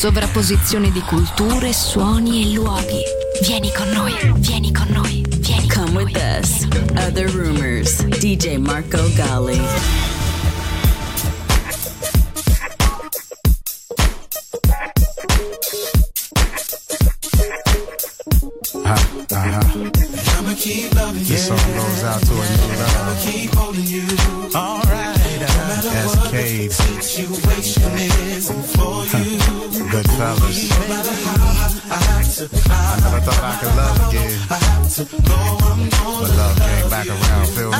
Sovrapposizione di culture, suoni e luoghi. Vieni con noi, vieni con noi, vieni con Come noi. With us, other rumors. DJ Marco Gally. This song goes out to a new love. All right, that's Cave. Good fellas. I never thought I could love again, but love came back around, feel me?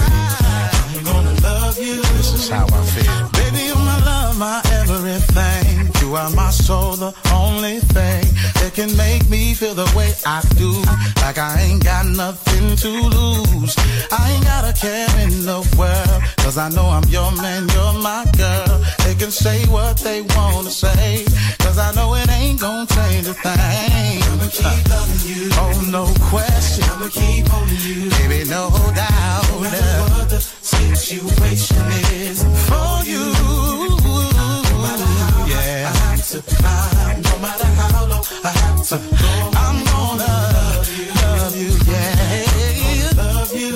This is how I feel. Baby, you're my love, my everything. You are my soul, the only thing that can make me feel the way I do. Like I ain't got nothing to lose. I ain't got a care in the world, 'cause I know I'm your man, you're my girl. They can say what they wanna say, 'cause I know it ain't gonna change a thing. I'ma keep loving you. Oh, no question. I'ma keep holding you. Baby, no doubt. No matter what the situation is for you. No matter how long I have to go, I'm gonna love you, yeah, love you.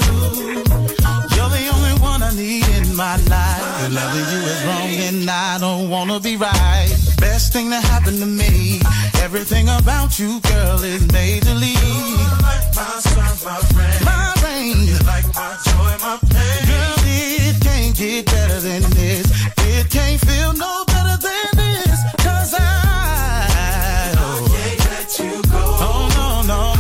You're the only one I need in my life. And loving you is wrong and I don't wanna be right. Best thing that happened to me. Everything about you, girl, is made to leave. You're like my sun, my friend, my rain. You're like my joy, my pain. Girl, it can't get better than this. It can't feel no better than this. 'Cause I can't let you go. Oh no,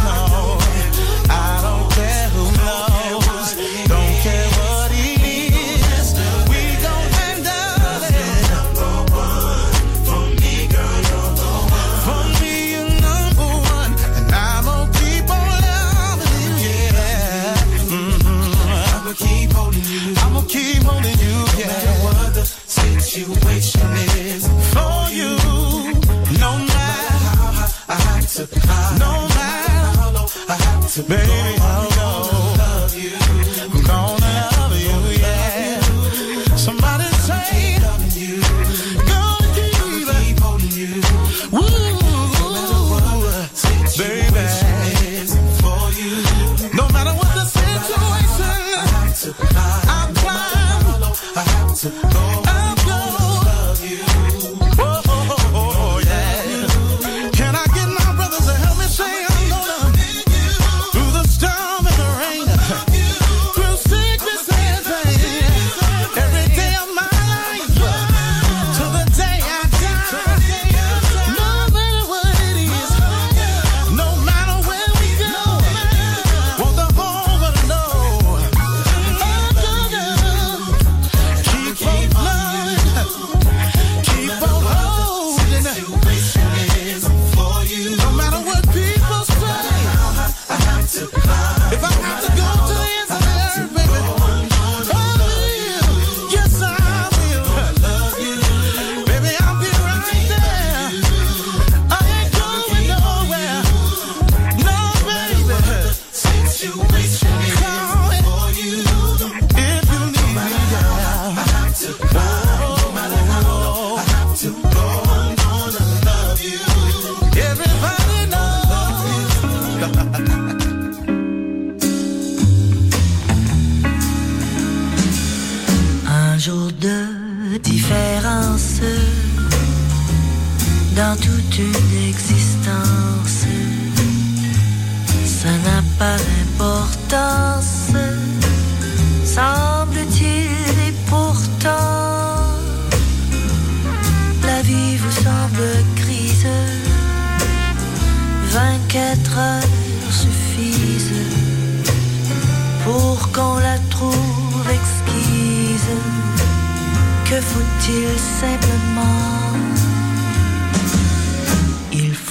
I don't care who knows. Don't care what it is. We gon' handle it. You're number one for me, girl. You're the one for me. You're number one, and I'm gonna keep on loving you. Yeah, I'm gonna keep holding you. I'm gonna keep holding you. Yeah, no matter what the situation is. No matter I have to, baby, I know love you. I'm gonna love you, yeah. Somebody say, gonna keep holding you. Woo, baby, for you. No matter what the situation, I'm blind. I have to go.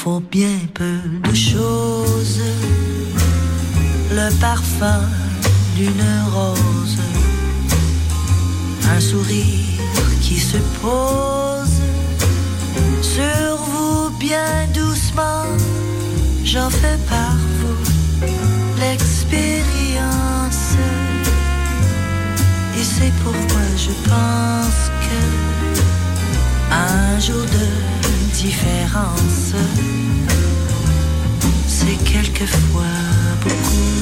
faut bien peu de choses. Le parfum d'une rose, un sourire qui se pose sur vous bien doucement. J'en fais par vous l'expérience. Et c'est pourquoi je pense que un jour de différence, c'est quelquefois beaucoup.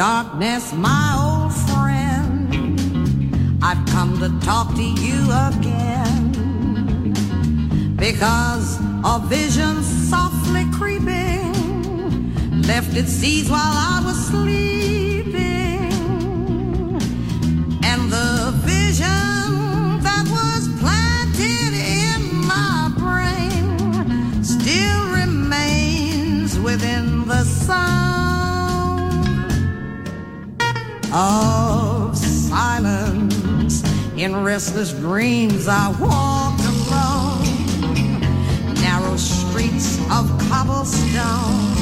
Darkness, my old friend, I've come to talk to you again, because a vision softly creeping left its seeds while I was sleeping, and the vision that was planted in my brain still remains within the sun of silence. In restless dreams I walked alone, narrow streets of cobblestone.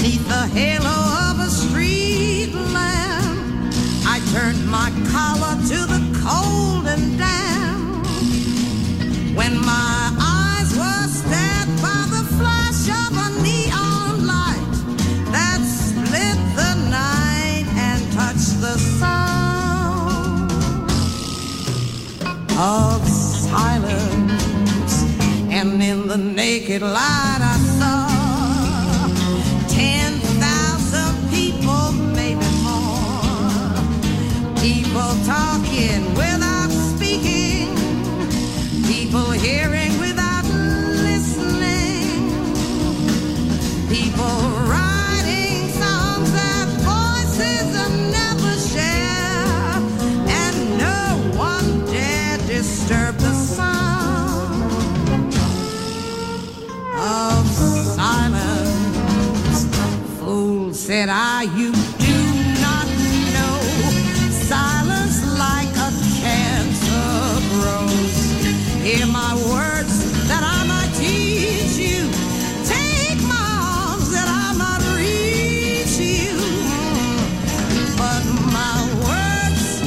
Neath the halo of a street lamp I turned my collar to the cold and damp. When my eyes were stabbed by the flash of a neon light that split the night, the sound of silence, and in the naked light I saw 10,000 people, maybe more, people talking without speaking, people hearing without listening, people writing songs that voices are never. Disturb the sound of silence. Fool, said I, you do not know. Silence like a cancer grows. Hear my words that I might teach you. Take my arms that I might reach you. But my words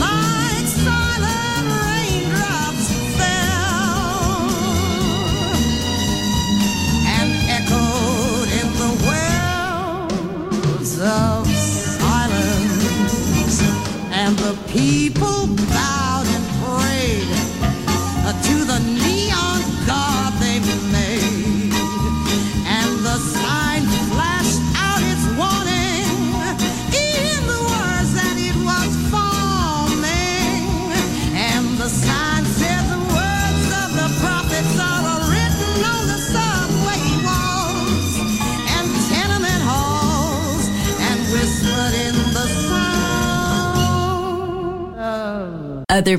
like silence. Of silence, and the people bowed and prayed to the neon god they made, and the sign flashed out its warning in the words that it was forming, and the sign said the words of the prophets are written on the subway walls and tenement halls, whispered in the sound of other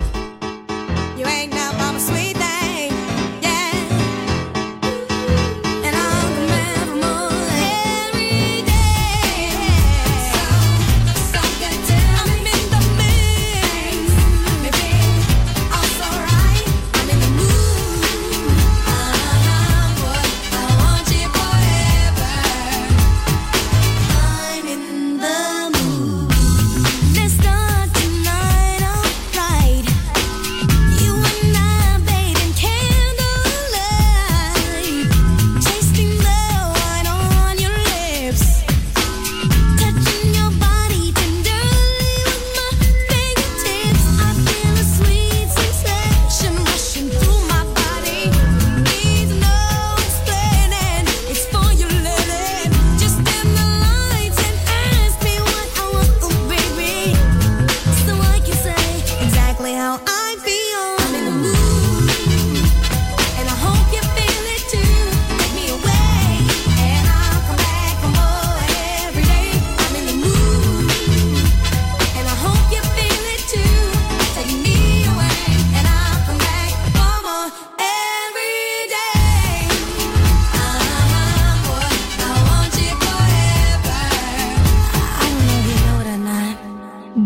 You ain't no mama sweet thing, yeah. And I'm the man from every day. So good to I'm in the mix, baby. I'm so right, I'm in the mood.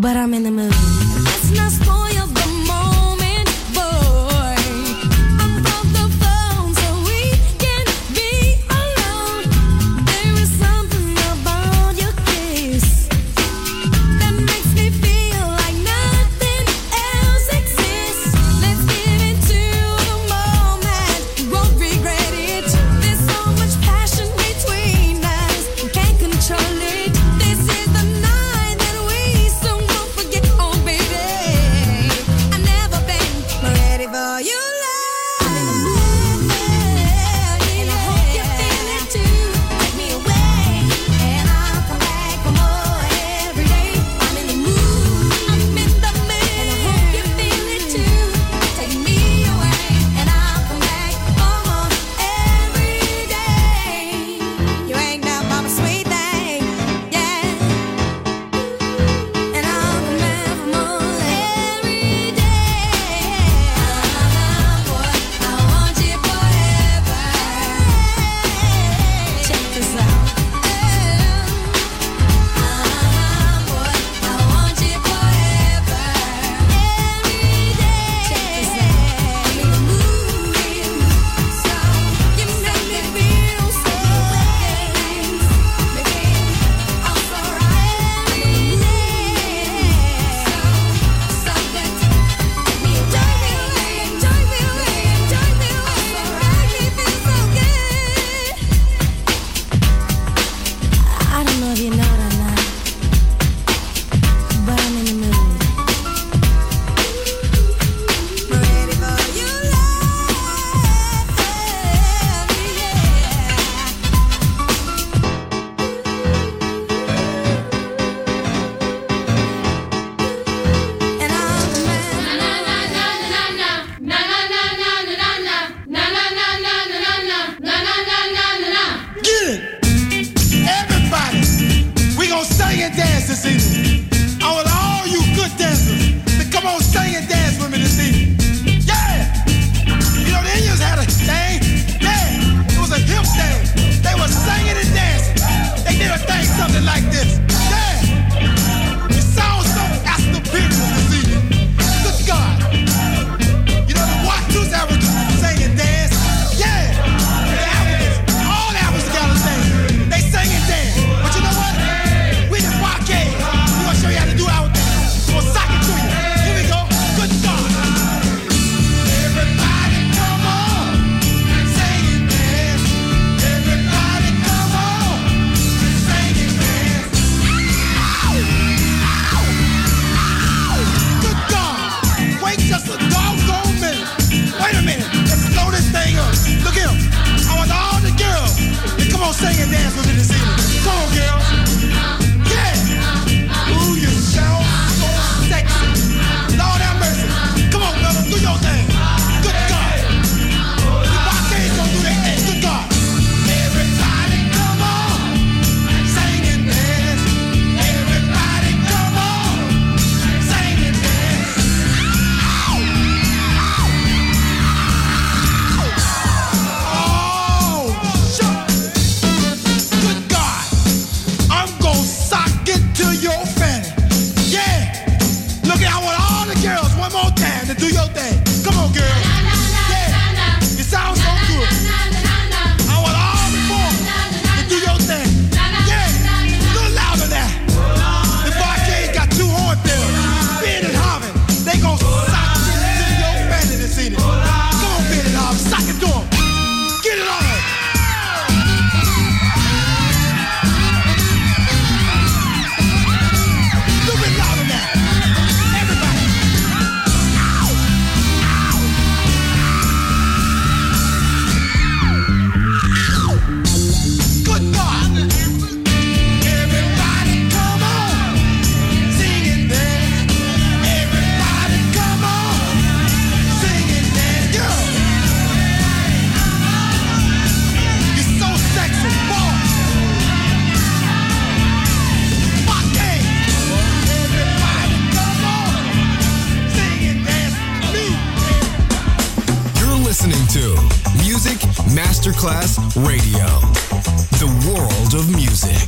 But I'm in the mood. Let's not spoil the moment. to Music Masterclass Radio, the world of music.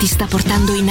Ti sta portando in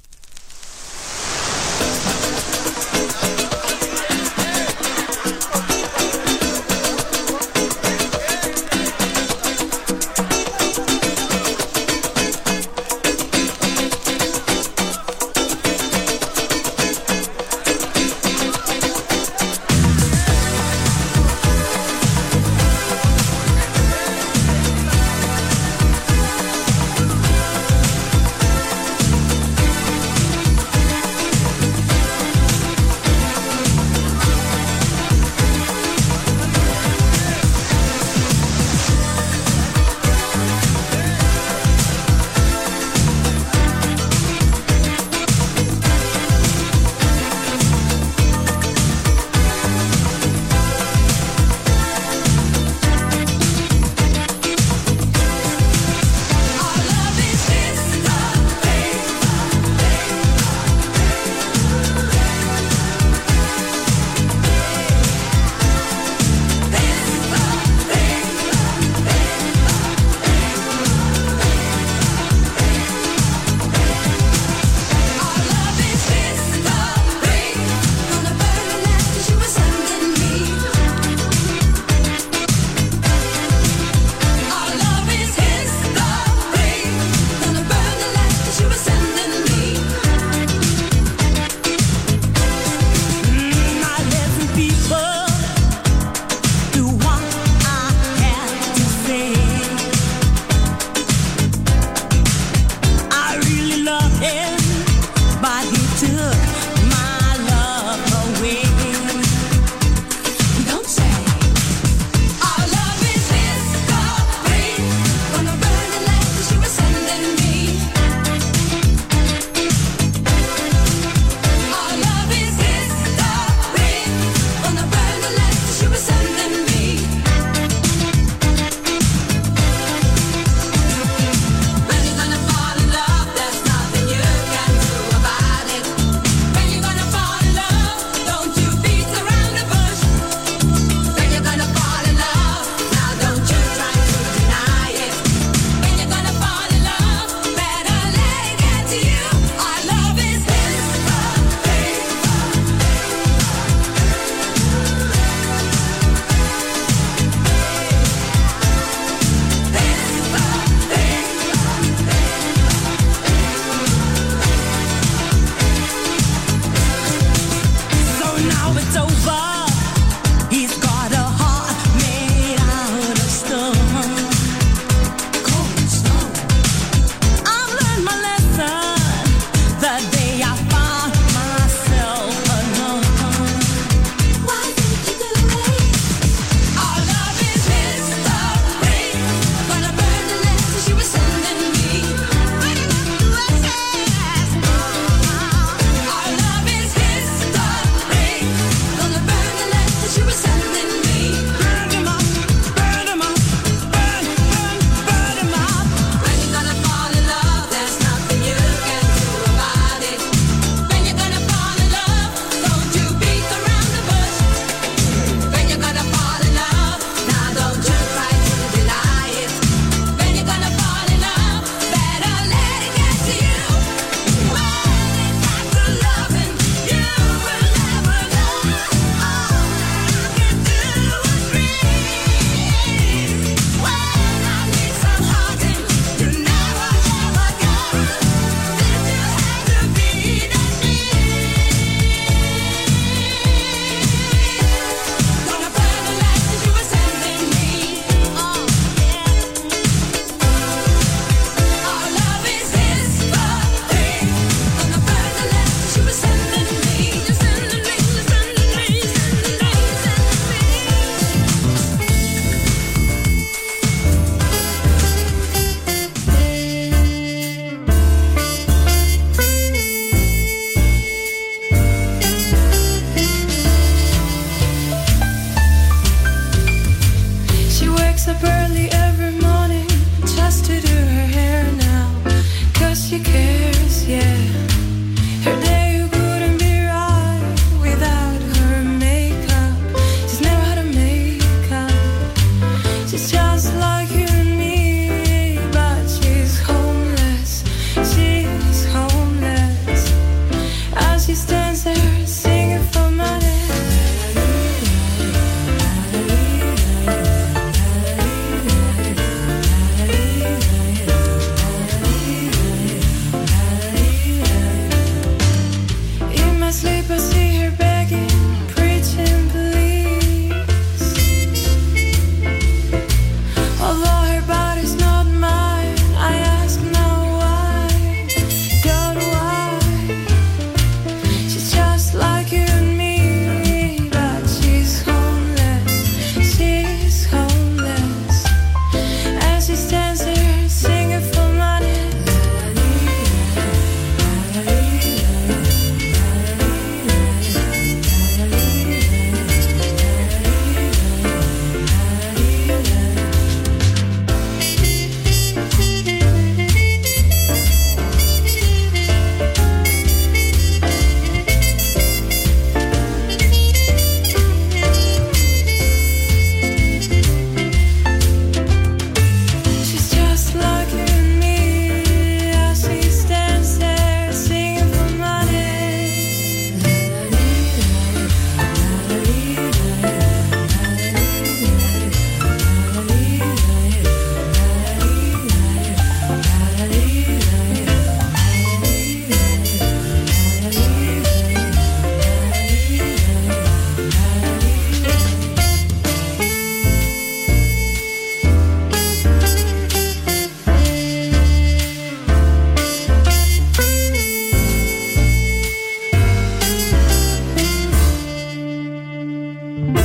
You're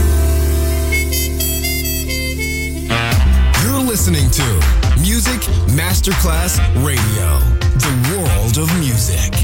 listening to Music Masterclass Radio, the world of music.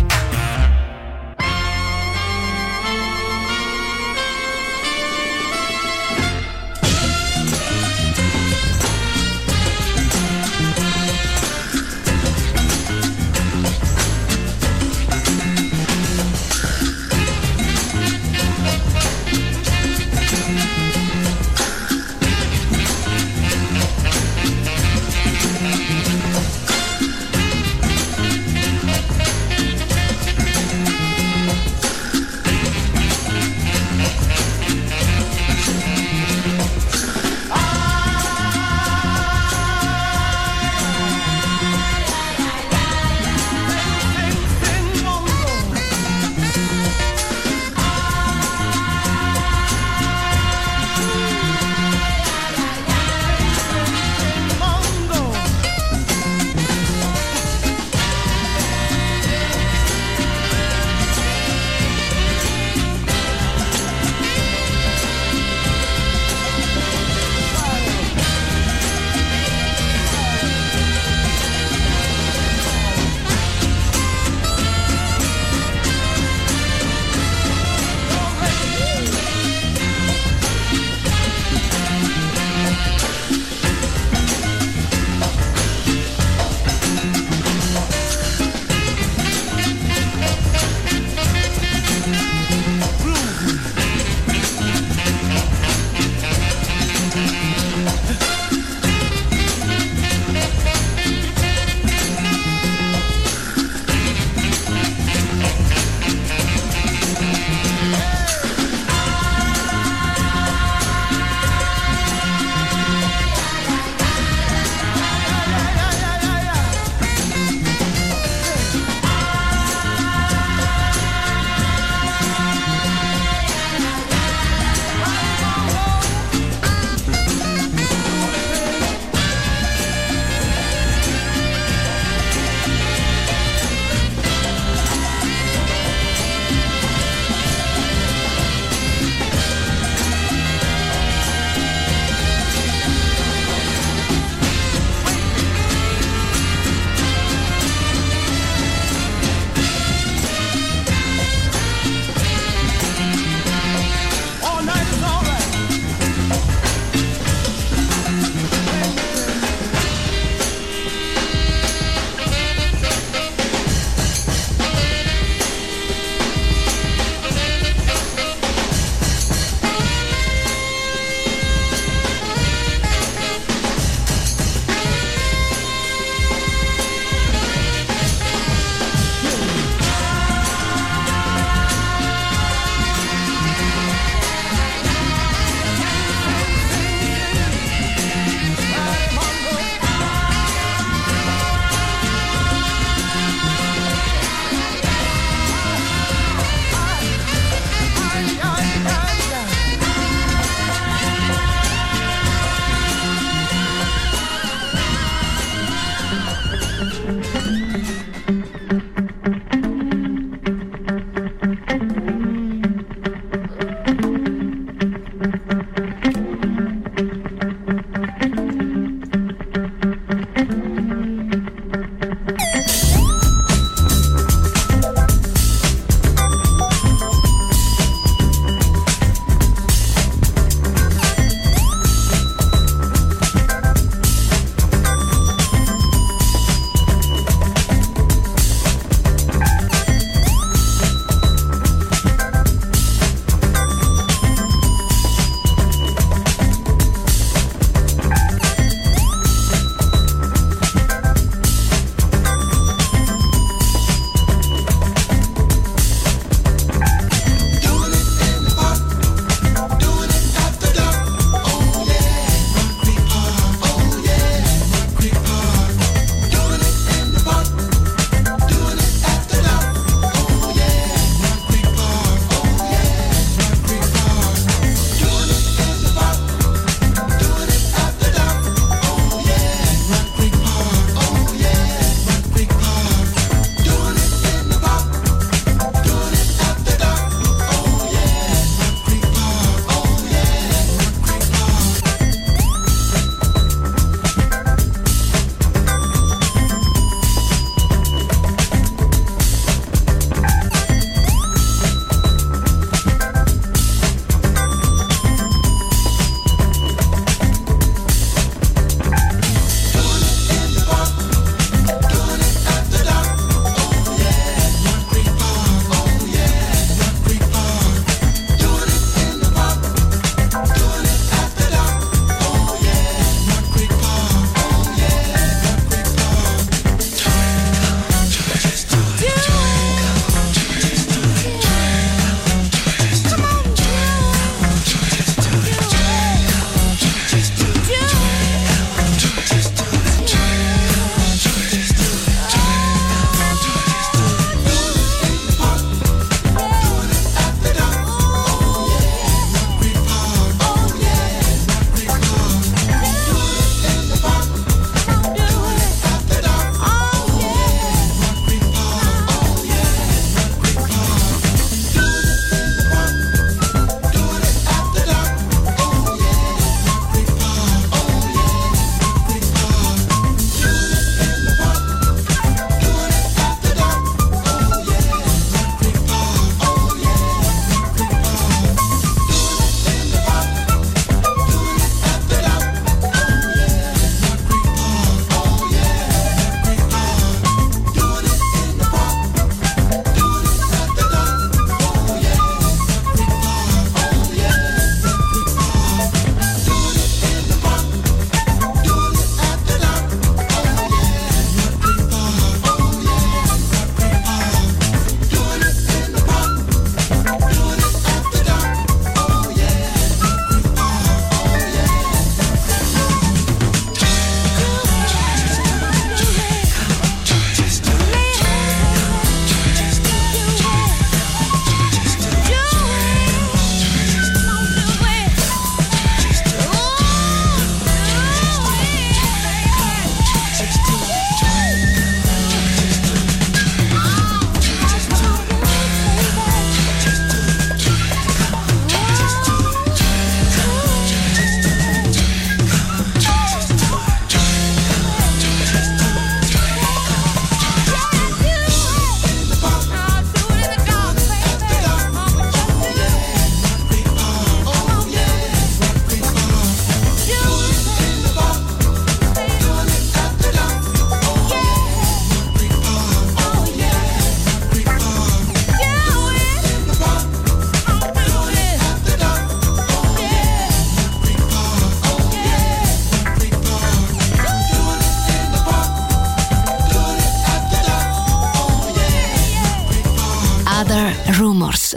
mix,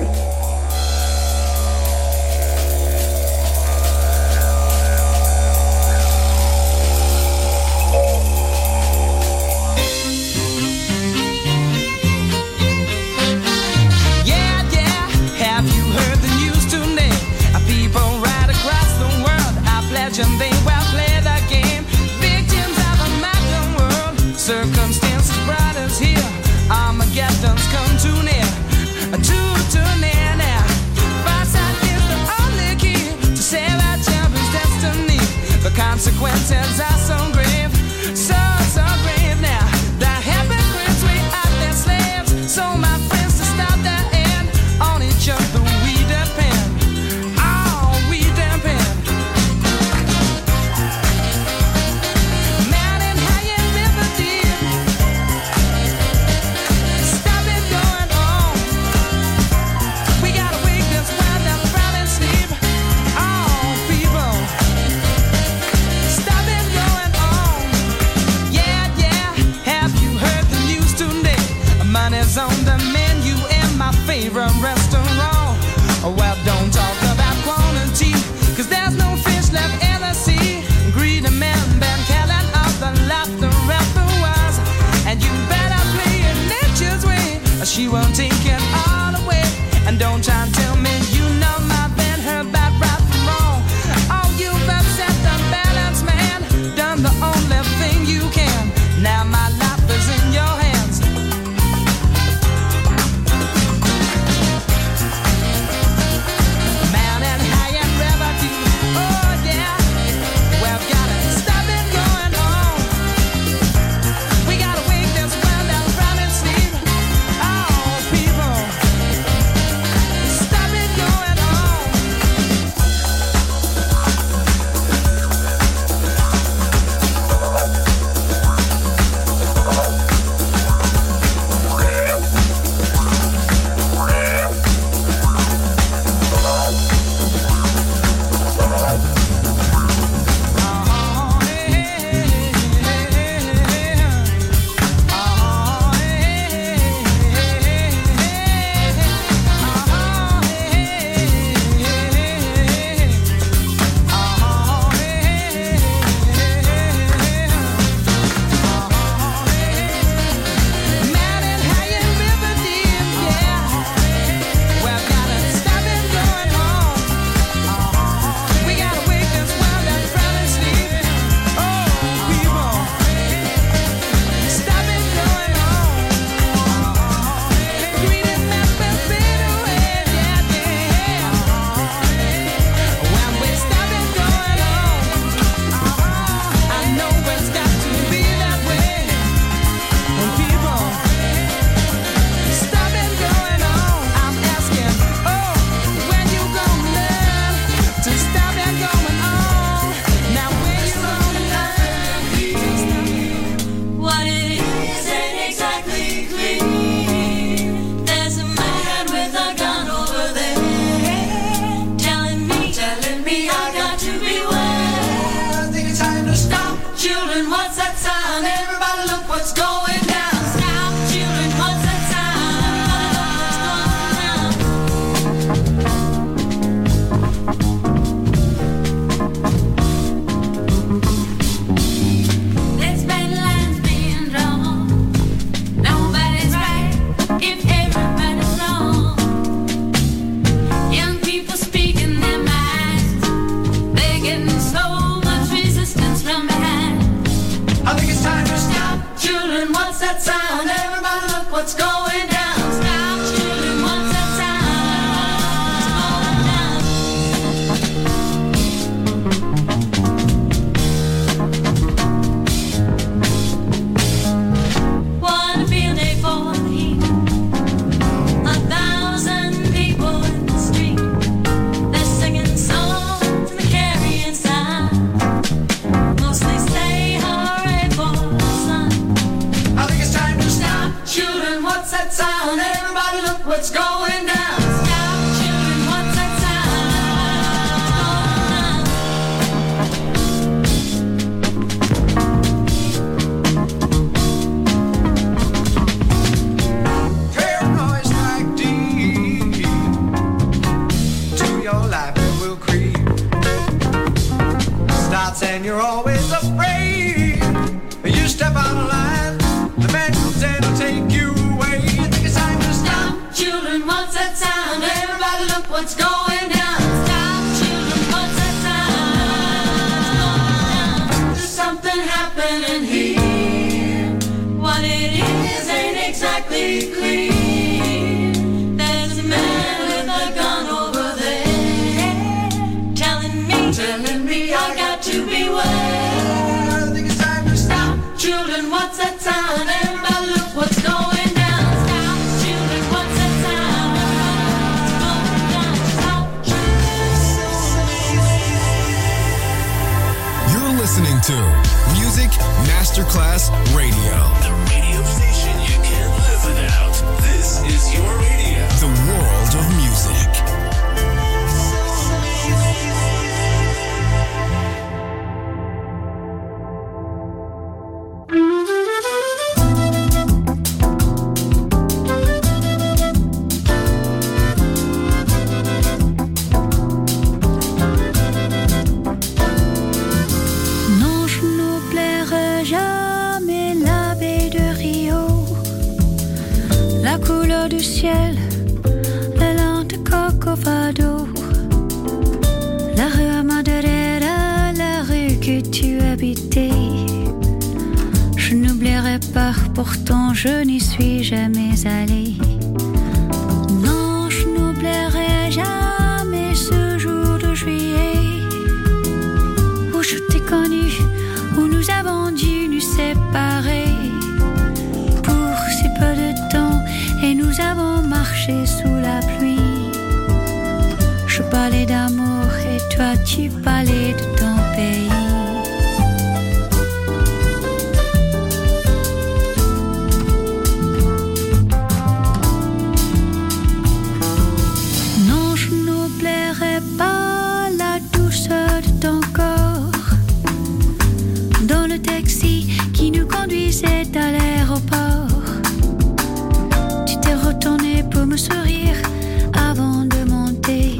They will play the game. Victims of a modern world. Circumstances brought us here. Armageddon's come too near. Too near now. Farsight is the only key to save our children's destiny. The consequences are so grave. So grave now. The hypocrites, we are their slaves. So my friends, to stop the end, on each other we depend. Restaurant. Well, don't talk about quantity, cause there's no fish left in the sea. Greedy men been killing up the laughter of the wise. And you better play it nature's way, or she will take it all away. And don't try to tell me you know my band, her bad right from wrong. Oh, you've upset the balance, man, done the only thing you can. Now my life is in your hands. It's time. Masterclass Radio. The radio station you can't live without. This is your radio. The world of music. Non, je n'oublierai jamais la baie de Rio, la couleur du ciel, la lande de Corcovado, la rue Amadorera, la rue que tu habitais. Je n'oublierai pas, pourtant je n'y suis jamais allée. Non, je n'oublierai jamais ce jour de juillet où je t'ai connue, où nous avons dû nous séparer pour si peu de temps, et nous avons marché sous la pluie. Je parlais d'amour et toi tu parlais de ton pays. Non, je n'oublierai pas la douceur de ton corps dans le taxi qui nous conduisait à l'aéroport. Tu t'es retourné pour me sourire avant de monter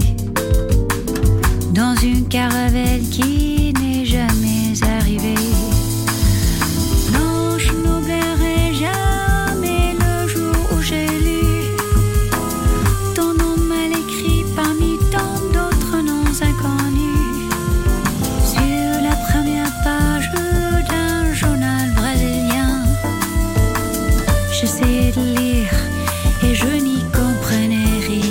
dans une caravelle qui n'est jamais arrivée. Non, je n'oublierai jamais le jour où j'ai lu ton nom mal écrit parmi tant d'autres noms inconnus sur la première page d'un journal brésilien. J'essayais de lire et je n'y comprenais rien.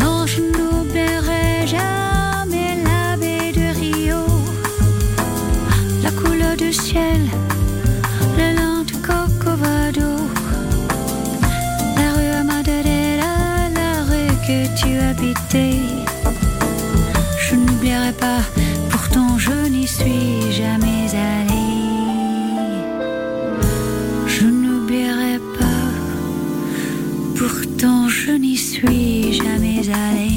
Non, je n'oublierai jamais la baie habité. Je n'oublierai pas, pourtant je n'y suis jamais allée. Je n'oublierai pas, pourtant je n'y suis jamais allée.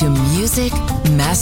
To Music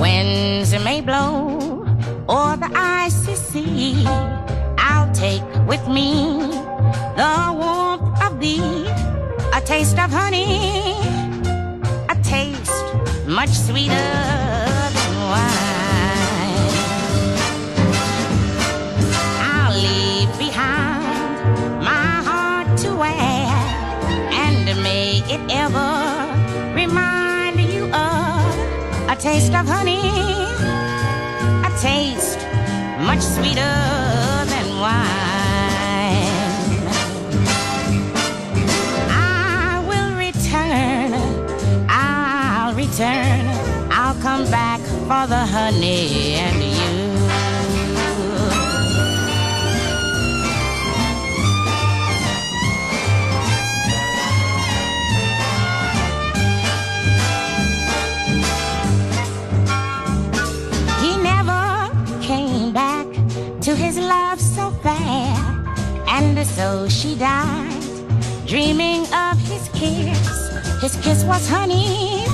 Winds may blow o'er the icy sea, I'll take with me the warmth of thee, a taste of honey, a taste much sweeter. It ever remind you of a taste of honey, a taste much sweeter than wine. I will return, I'll come back for the honey and you. tender, so she died, dreaming of his kiss. His kiss was honey,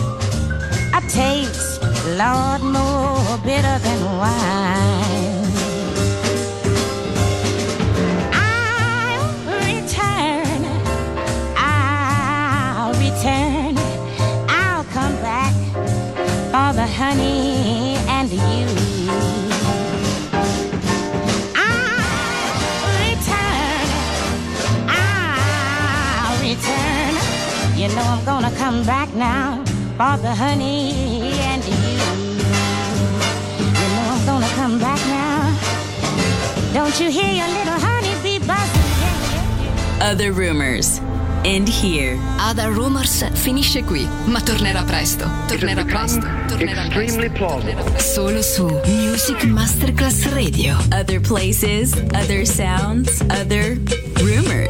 a taste, Lord, more bitter than wine. I'll return, I'll come back for the honey and you. You know I'm gonna come back now for the honey and you. You know I'm gonna come back now. Don't you hear your little honeybee buzzing? Other Rumors end here. Other Rumors finisce qui, ma tornerà presto. Extremely plausible. Solo su Music Masterclass Radio. Other places, other sounds, other rumors.